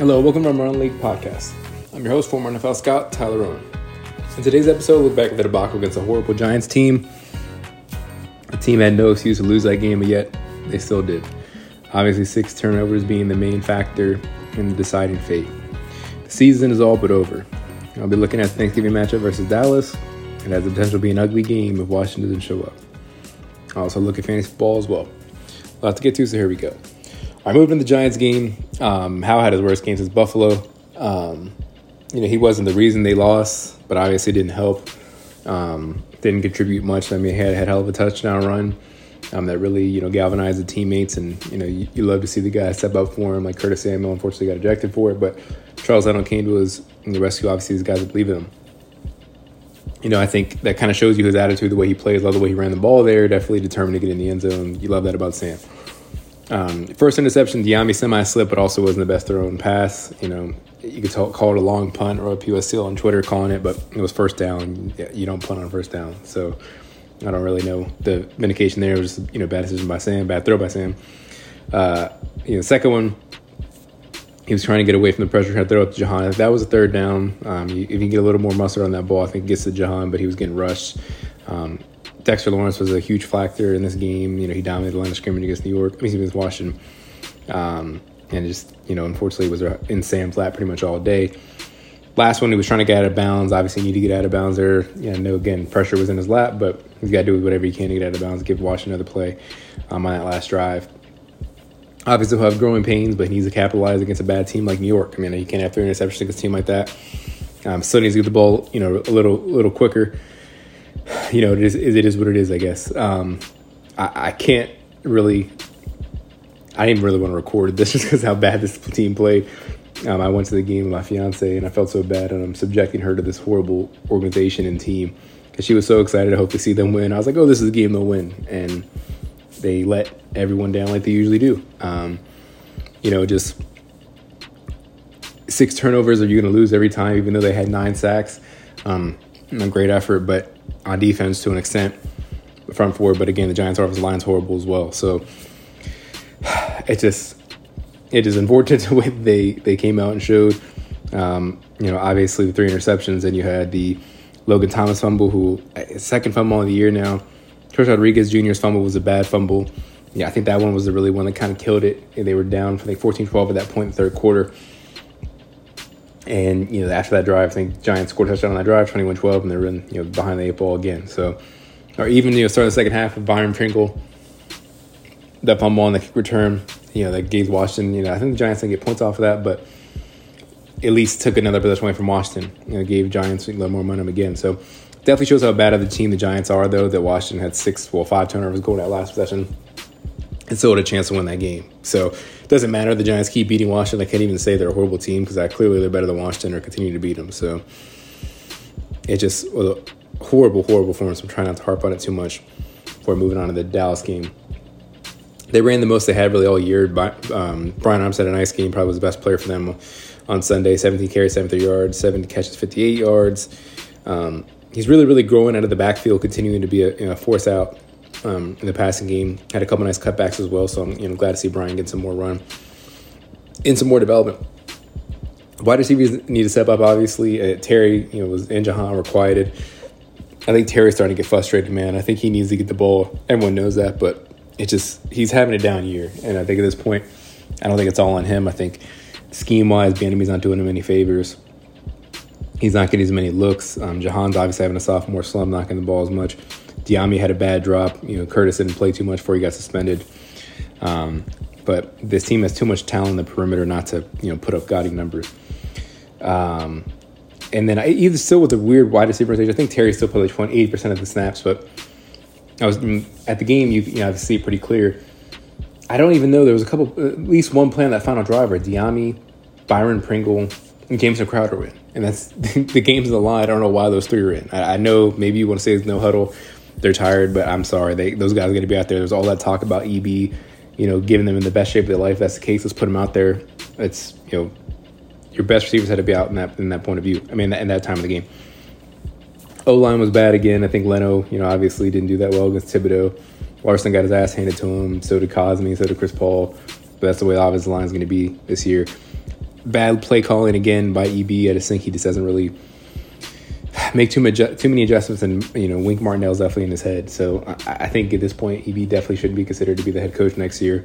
Hello, welcome to our Modern League Podcast. I'm your host, former NFL scout, Tyler Roman. In today's episode, we'll look back at the debacle against a horrible Giants team. The team had no excuse to lose that game, but yet they still did. Obviously, 6 turnovers being the main factor in the deciding fate. The season is all but over. I'll be looking at the Thanksgiving matchup versus Dallas. It has the potential to be an ugly game if Washington doesn't show up. I'll also look at fantasy football as well. A lot to get to, so here we go. I moved into the Giants game. Howell had his worst game since Buffalo. He wasn't the reason they lost, but obviously didn't help. Didn't contribute much. I mean, had a hell of a touchdown run that really, galvanized the teammates. And, you love to see the guy step up for him. Like Curtis Samuel, unfortunately, got ejected for it. But Charles Headon Cain was in the rescue. Obviously, these guys believe in him. I think that kind of shows you his attitude, the way he plays, the way he ran the ball there. Definitely determined to get in the end zone. You love that about Sam. First interception, De'Ami semi-slip, but also wasn't the best throw and pass. You could call it a long punt, or POSL on Twitter calling it, but it was first down. You don't punt on first down. So I don't really know the vindication there. It was just, bad decision by Sam, bad throw by Sam. Second one, he was trying to get away from the pressure, trying to throw up to Jahan. If that was a third down, if you can get a little more mustard on that ball, I think it gets to Jahan, but he was getting rushed. Dexter Lawrence was a huge factor in this game. He dominated the line of scrimmage against Washington. And just, unfortunately was in Sam's lap pretty much all day. Last one, he was trying to get out of bounds. Obviously, he needed to get out of bounds there. I know, again, pressure was in his lap, but he's got to do whatever he can to get out of bounds, give Washington another play on that last drive. Obviously, he'll have growing pains, but he needs to capitalize against a bad team like New York. He can't have 3 interceptions against a team like that. Still needs to get the ball, a little quicker. It is what it is, I guess. I didn't really want to record this just because how bad this team played. I went to the game with my fiance and I felt so bad, and I'm subjecting her to this horrible organization and team because she was so excited to hope to see them win. I was like, oh, this is a game they'll win, and they let everyone down like they usually do. Just 6 turnovers are you going to lose every time, even though they had 9 sacks. A great effort, but on defense to an extent, front four. But again, the Giants' offensive line's horrible as well. So it is unfortunate the way they came out and showed. Obviously the 3 interceptions, and you had the Logan Thomas fumble, who his second fumble of the year now. Chris Rodriguez Jr.'s fumble was a bad fumble. Yeah, I think that one was the really one that kind of killed it. And they were down for 14-12 at that point in the third quarter. And, after that drive, I think Giants scored a touchdown on that drive, 21-12, and they're in, behind the 8 ball again. So, or even, start the second half with Byron Prinkle, that fumble on the kick return, that gave Washington, I think the Giants didn't get points off of that, but at least took another possession away from Washington, gave Giants a little more momentum again. So, definitely shows how bad of a team the Giants are, though, that Washington had 5 turnovers going that last possession, and still had a chance to win that game. So it doesn't matter. The Giants keep beating Washington. I can't even say they're a horrible team because clearly they're better than Washington or continue to beat them. So it just was a horrible, horrible performance. I'm trying not to harp on it too much before moving on to the Dallas game. They ran the most they had really all year. Brian Arms had a nice game, probably was the best player for them on Sunday. 17 carries, 73 yards, 7 catches, 58 yards. He's really, really growing out of the backfield, continuing to be a force out. In the passing game, had a couple nice cutbacks as well, so I'm glad to see Brian get some more run and some more development. Wide receivers need to step up, obviously. Terry, and Jahan were quieted. I think Terry's starting to get frustrated, man. I think he needs to get the ball. Everyone knows that, but he's having a down year, and I think at this point, I don't think it's all on him. I think scheme-wise, De'Ami's not doing him any favors. He's not getting as many looks. Jahan's obviously having a sophomore slump, not getting the ball as much. De'Ami had a bad drop. Curtis didn't play too much before he got suspended. But this team has too much talent in the perimeter not to, put up gaudy numbers. And then even still with the weird wide receiver stage, I think Terry still played 80% of the snaps. But I was at the game, you have to see it pretty clear. I don't even know. There was at least one play on that final drive where De'Ami, Byron Pringle, and Jamison Crowder were in. And that's the games of the line. I don't know why those 3 are in. I know maybe you want to say it's no huddle. They're tired, but I'm sorry. Those guys are going to be out there. There's all that talk about EB, giving them in the best shape of their life. If that's the case, let's put them out there. It's, your best receivers had to be out in that point of view. In that time of the game. O-line was bad again. I think Leno, obviously didn't do that well against Thibodeau. Larson got his ass handed to him. So did Cosme. So did Chris Paul. But that's the way the offensive line is going to be this year. Bad play calling again by EB. I just think he just doesn't really make too many adjustments, and Wink Martindale's definitely in his head. So I think at this point, EB definitely shouldn't be considered to be the head coach next year,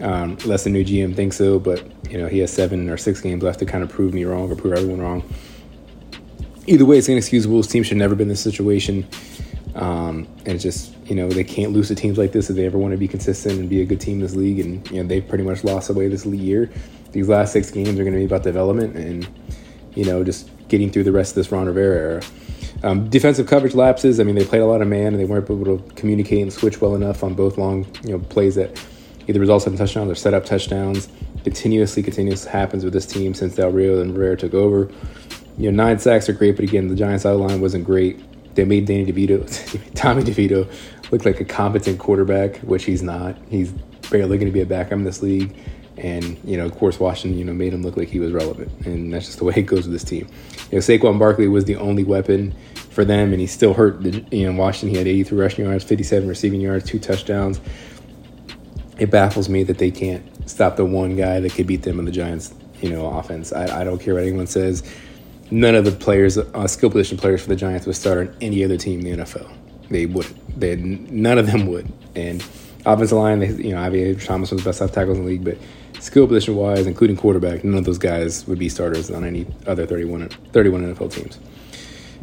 unless the new GM thinks so. But he has 7 or 6 games left to kind of prove me wrong or prove everyone wrong. Either way, it's inexcusable. This team should never been in this situation, and it's just they can't lose to teams like this if they ever want to be consistent and be a good team in this league. And they pretty much lost away this year. These last 6 games are going to be about development and, just getting through the rest of this Ron Rivera era. Defensive coverage lapses. I mean, they played a lot of man, and they weren't able to communicate and switch well enough on both long, plays that either results in touchdowns or set up touchdowns. Continuously happens with this team since Del Rio and Rivera took over. 9 sacks are great, but again, the Giants' outline wasn't great. They made Tommy DeVito, look like a competent quarterback, which he's not. He's barely going to be a backup in this league. And, of course, Washington, made him look like he was relevant. And that's just the way it goes with this team. Saquon Barkley was the only weapon for them, and he still hurt. Washington, he had 83 rushing yards, 57 receiving yards, 2 touchdowns. It baffles me that they can't stop the one guy that could beat them in the Giants, offense. I don't care what anyone says. None of the players, skill position players for the Giants would start on any other team in the NFL. They wouldn't. None of them would. And offensive line, Thomas was the best left tackles in the league, but skill position-wise, including quarterback, none of those guys would be starters on any other 31 NFL teams.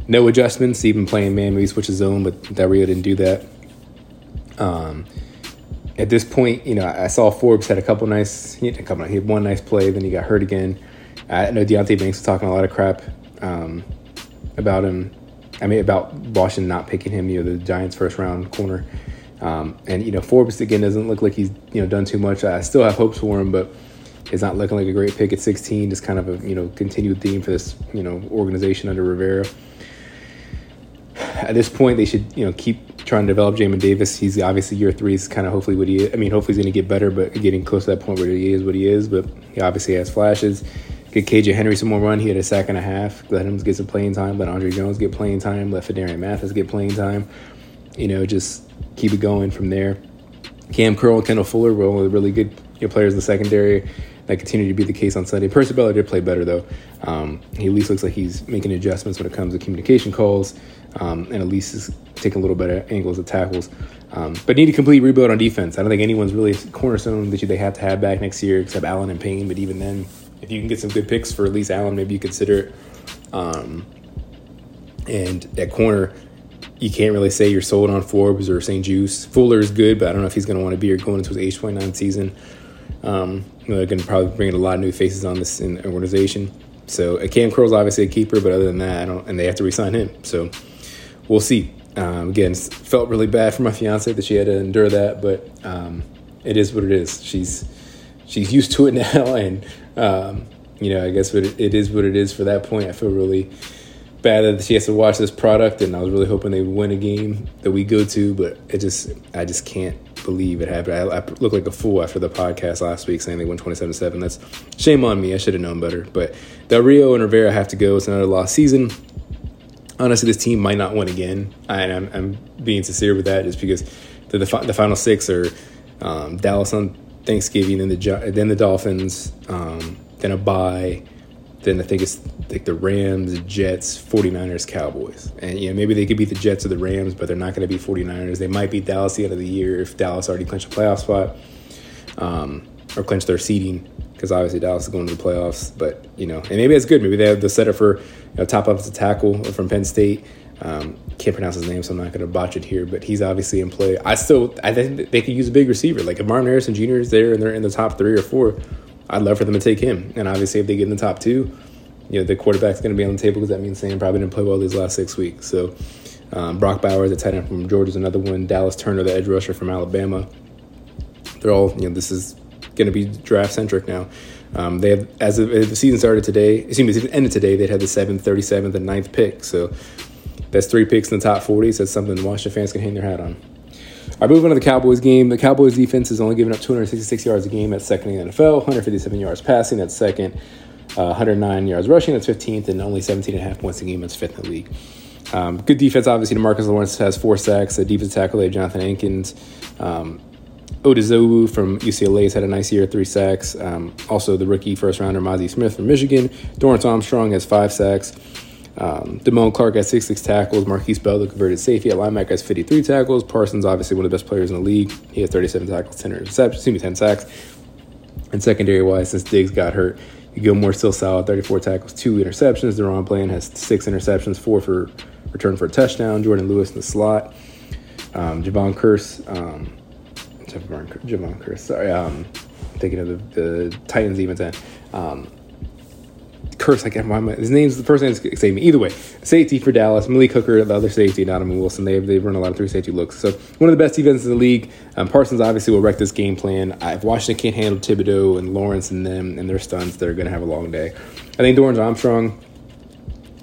No adjustments, even playing man, maybe switch a zone, but Del Rio didn't do that. At this point, I saw Forbes had he had one nice play, then he got hurt again. I know Deontay Banks was talking a lot of crap about him. I mean, about Washington not picking him, the Giants' first-round corner. And, Forbes, again, doesn't look like he's, done too much. I still have hopes for him, but it's not looking like a great pick at 16. Just kind of a, continued theme for this, organization under Rivera. At this point, they should, keep trying to develop Jamin Davis. He's obviously year 3 is kind of hopefully what he is. I mean, hopefully he's going to get better, but getting close to that point where he is what he is. But he obviously has flashes. Get KJ Henry some more run. He had a sack and a half. Let him get some playing time. Let Andre Jones get playing time. Let Fedarian Mathis get playing time. Just keep it going from there. Cam Curl and Kendall Fuller were one of the really good players in the secondary. That continued to be the case on Sunday. Percy Butler did play better, though. He at least looks like he's making adjustments when it comes to communication calls, and at least is taking a little better angles at tackles. But need a complete rebuild on defense. I don't think anyone's really cornerstone that they have to have back next year except Allen and Payne. But even then, if you can get some good picks for at least Allen, maybe you consider it. And at corner, you can't really say you're sold on Forbes or St. Juice. Fuller is good, but I don't know if he's going to want to be here going into his age 29 season. They're going to probably bring in a lot of new faces on this in organization. So Cam Curl's obviously a keeper, but other than that, and they have to re-sign him. So we'll see. Again, felt really bad for my fiance that she had to endure that, but it is what it is. She's used to it now, and I guess it is what it is for that point. I feel really bad that she has to watch this product, and I was really hoping they would win a game that we go to, but I just can't believe it happened. I looked like a fool after the podcast last week saying they won 27-7. That's shame on me. I should have known better. But Del Rio and Rivera have to go. It's another lost season. Honestly, this team might not win again, and I'm being sincere with that, just because the final 6 are Dallas on Thanksgiving, then the Dolphins, then a bye. Then I think it's like the Rams, Jets, 49ers, Cowboys. And, maybe they could beat the Jets or the Rams, but they're not going to beat 49ers. They might beat Dallas the end of the year if Dallas already clinched a playoff spot or clinched their seeding, because obviously Dallas is going to the playoffs. But, and maybe that's good. Maybe they have the setup for top offensive tackle from Penn State. Can't pronounce his name, so I'm not going to botch it here, but he's obviously in play. I think they could use a big receiver. Like if Marvin Harrison Jr. is there and they're in the top 3 or 4, I'd love for them to take him. And obviously, if they get in the top 2, the quarterback's going to be on the table, because that means Sam probably didn't play well these last 6 weeks. So Brock Bowers, the tight end from Georgia, is another one. Dallas Turner, the edge rusher from Alabama. They're all, this is going to be draft-centric now. They have, if the season started today, the season ended today, they'd have the 7th, 37th, and 9th pick. So that's 3 picks in the top 40. So that's something Washington fans can hang their hat on. All right, moving on to the Cowboys game. The Cowboys defense has only given up 266 yards a game. That's second in the NFL. 157 yards passing. That's second. 109 yards rushing. That's 15th. And only 17.5 points a game. That's 5th in the league. Good defense, obviously. DeMarcus Lawrence has 4 sacks. The defensive tackle, they have Jonathan Ankins. Odozowu from UCLA has had a nice year, 3 sacks. Also, the rookie first-rounder Mozzie Smith from Michigan. Dorrance Armstrong has 5 sacks. Damone Clark has 66 tackles. Marquise Bell, the converted safety at linebacker, has 53 tackles. Parsons, obviously one of the best players in the league. He has 37 tackles, 10 sacks. And secondary-wise, since Diggs got hurt, Gilmore's still solid, 34 tackles, 2 interceptions. Deron Bland has 6 interceptions, 4 for return for a touchdown. Jordan Lewis in the slot. Javon Curse. Thinking of the Titans defense end. Curse, I can't remember. His name's the first name is saving me. Either way, safety for Dallas. Malik Hooker, the other safety, Donovan Wilson. They've run a lot of 3-safety looks. So one of the best defenses in the league. Parsons obviously will wreck this game plan. If Washington can't handle Thibodeau and Lawrence and them and their stunts, they're going to have a long day. I think Dorrance Armstrong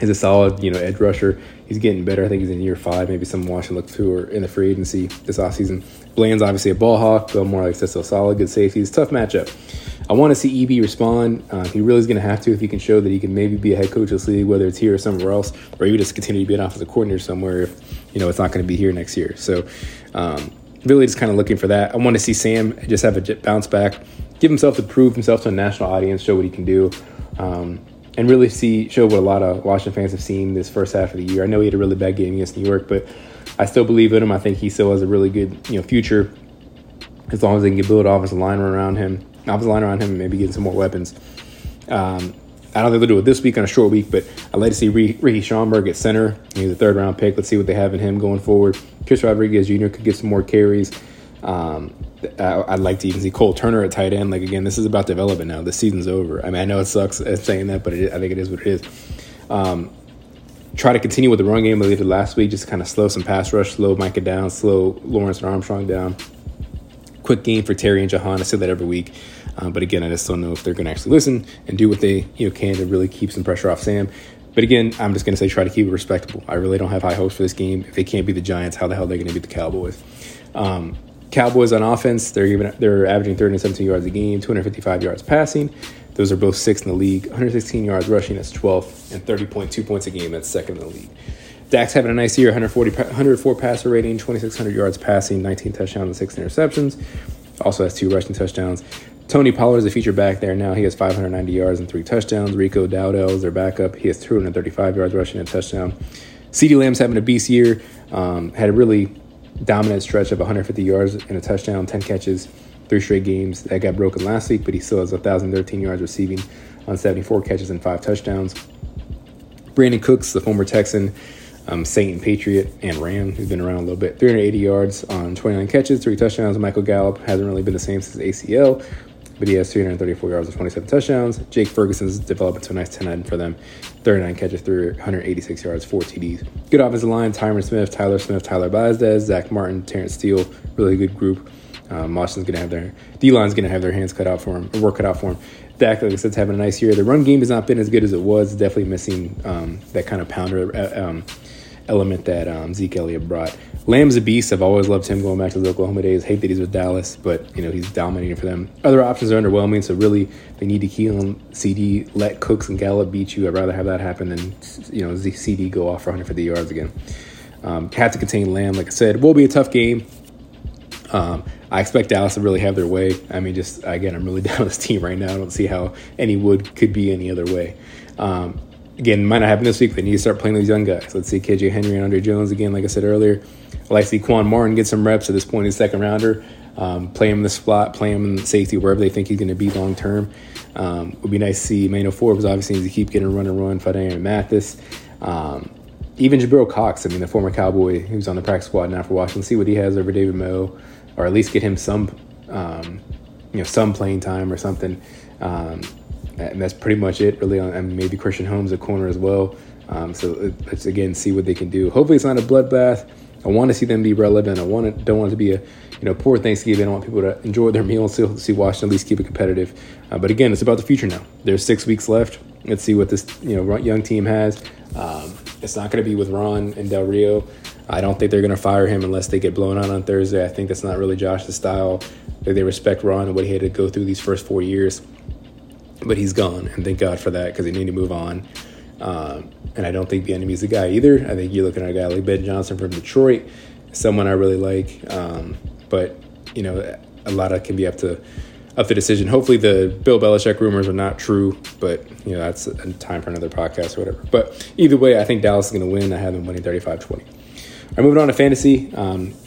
is a solid, edge rusher. He's getting better. I think he's in year 5. Maybe some Washington looks to or in the free agency this offseason. Bland's obviously a ball hawk. Gilmore, like I said, so solid, good safeties. Tough matchup. I want to see EB respond. He really is going to have to if he can show that he can maybe be a head coach of this league, whether it's here or somewhere else, or even just continue to be an offensive coordinator somewhere if, it's not going to be here next year. So really just kind of looking for that. I want to see Sam just have a bounce back, give himself to prove himself to a national audience, show what he can do, and really show what a lot of Washington fans have seen this first half of the year. I know he had a really bad game against New York, but I still believe in him. I think he still has a really good, future as long as they can build an offensive line around him and maybe getting some more weapons. I don't think they'll do it this week on a short week, but I'd like to see Ricky Schomburg at center. He's a 3rd-round pick. Let's see what they have in him going forward. Chris Rodriguez Jr. could get some more carries. I'd like to even see Cole Turner at tight end. Like, again, this is about development now. The season's over. I mean, I know it sucks saying that, but I think it is what it is. Try to continue with the run game we did last week, just kind of slow some pass rush, slow Micah down, slow Lawrence and Armstrong down. Quick game for Terry and Jahan. I say that every week. But again, I just don't know if they're going to actually listen and do what they can to really keep some pressure off Sam. But again, I'm just going to say try to keep it respectable. I really don't have high hopes for this game. If they can't beat the Giants, how the hell are they going to beat the Cowboys? Cowboys on offense, they're averaging 317 yards a game, 255 yards passing. Those are both 6th in the league. 116 yards rushing, that's 12th, and 30.2 points a game, that's 2nd in the league. Dak's having a nice year, 104 passer rating, 2,600 yards passing, 19 touchdowns and 6 interceptions. Also has 2 rushing touchdowns. Tony Pollard is a feature back there now. He has 590 yards and 3 touchdowns. Rico Dowdell is their backup. He has 235 yards rushing and a touchdown. CeeDee Lamb's having a beast year. Had a really dominant stretch of 150 yards and a touchdown, 10 catches, 3 straight games. That got broken last week, but he still has 1,013 yards receiving on 74 catches and 5 touchdowns. Brandon Cooks, the former Texan, Saint and Patriot and Ram, who's been around a little bit, 380 yards on 29 catches, 3 touchdowns. Michael Gallup hasn't really been the same since ACL, but he has 334 yards and 27 touchdowns. Jake Ferguson's developed into a nice 10-end for them. 39 catches, 386 yards, 4 TDs. Good offensive line, Tyron Smith, Tyler Smith, Tyler Bazdez, Zach Martin, Terrence Steele, really good group. Washington's going to have their – D-line's going to have their hands cut out for him, or work cut out for him. Dak, like I said, is having a nice year. The run game has not been as good as it was. Definitely missing that kind of pounder element that Zeke Elliott brought. Lamb's a beast. I've always loved him going back to his Oklahoma days. Hate that he's with Dallas, but he's dominating for them. Other options are underwhelming, so really they need to key on CD. Let Cooks and Gallup beat you. I'd rather have that happen than CD go off for 150 yards again. Have to contain Lamb, like I said. It will be a tough game. I expect Dallas to really have their way. I mean, just again, I'm really down on this team right now. I don't see how any wood could be any other way. Again, might not happen this week, but they need to start playing these young guys. Let's see KJ Henry and Andre Jones again, like I said earlier. I like to see Quan Martin get some reps at this point in the 2nd-rounder. Play him in the slot, play him in the safety, wherever they think he's going to be long-term. It would be nice to see Emmanuel Forbes obviously needs to keep getting run, Fadé and Mathis. Even Jabril Cox, the former Cowboy who's on the practice squad now for Washington, see what he has over David Moe, or at least get him some, some playing time or something. And that's pretty much it, really. And maybe Christian Holmes at corner as well. So let's, again, see what they can do. Hopefully it's not a bloodbath. I want to see them be relevant. Don't want it to be a poor Thanksgiving. I want people to enjoy their meal and still see Washington at least keep it competitive. But, again, it's about the future now. There's 6 weeks left. Let's see what this young team has. It's not going to be with Ron and Del Rio. I don't think they're going to fire him unless they get blown out on Thursday. I think that's not really Josh's style. They respect Ron and what he had to go through these first 4 years. But he's gone, and thank God for that, because they need to move on. And I don't think the enemy's the guy either. I think you're looking at a guy like Ben Johnson from Detroit, someone I really like. But a lot of can be up to decision. Hopefully the Bill Belichick rumors are not true, but you know, that's a time for another podcast or whatever. But either way, I think Dallas is going to win. I have them winning 35-20. All right, moving on to fantasy.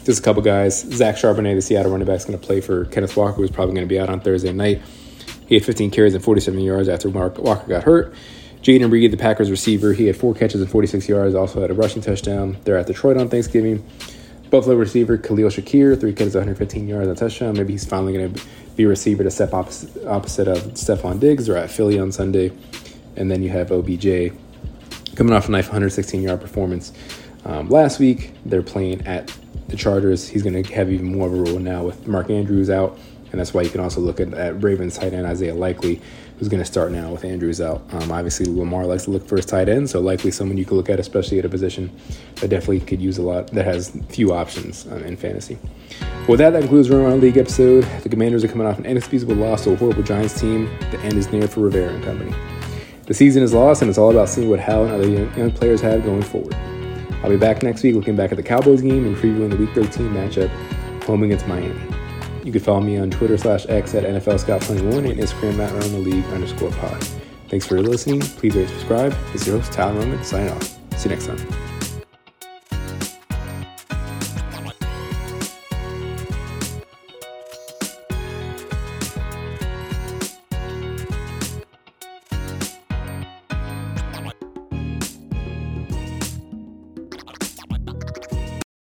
Just a couple guys. Zach Charbonnet, the Seattle running back, is going to play for Kenneth Walker, who's probably going to be out on Thursday night. He had 15 carries and 47 yards after Walker got hurt. Jaden Reed, the Packers receiver, he had 4 catches and 46 yards, also had a rushing touchdown. They're at Detroit on Thanksgiving. Buffalo receiver Khalil Shakir, 3 catches, 115 yards on touchdown. Maybe he's finally going to be a receiver to step opposite of Stephon Diggs. They're at Philly on Sunday. And then you have OBJ coming off a nice 116-yard performance last week. They're playing at the Chargers. He's going to have even more of a role now with Mark Andrews out. And that's why you can also look at Ravens tight end Isaiah Likely, who's going to start now with Andrews out. Obviously, Lamar likes to look for his tight end, so Likely someone you can look at, especially at a position that definitely could use a lot, that has few options in fantasy. Well, that concludes the Modern League episode. The Commanders are coming off an inexcusable loss to a horrible Giants team. The end is near for Rivera and company. The season is lost, and it's all about seeing what Howell and other young players have going forward. I'll be back next week looking back at the Cowboys game and previewing the Week 13 matchup home against Miami. You can follow me on Twitter /X at NFLScout21 and Instagram at aroundtheleague_pod. Thanks for listening. Please rate and subscribe. This is your host, Tyler Roman, signing off. See you next time.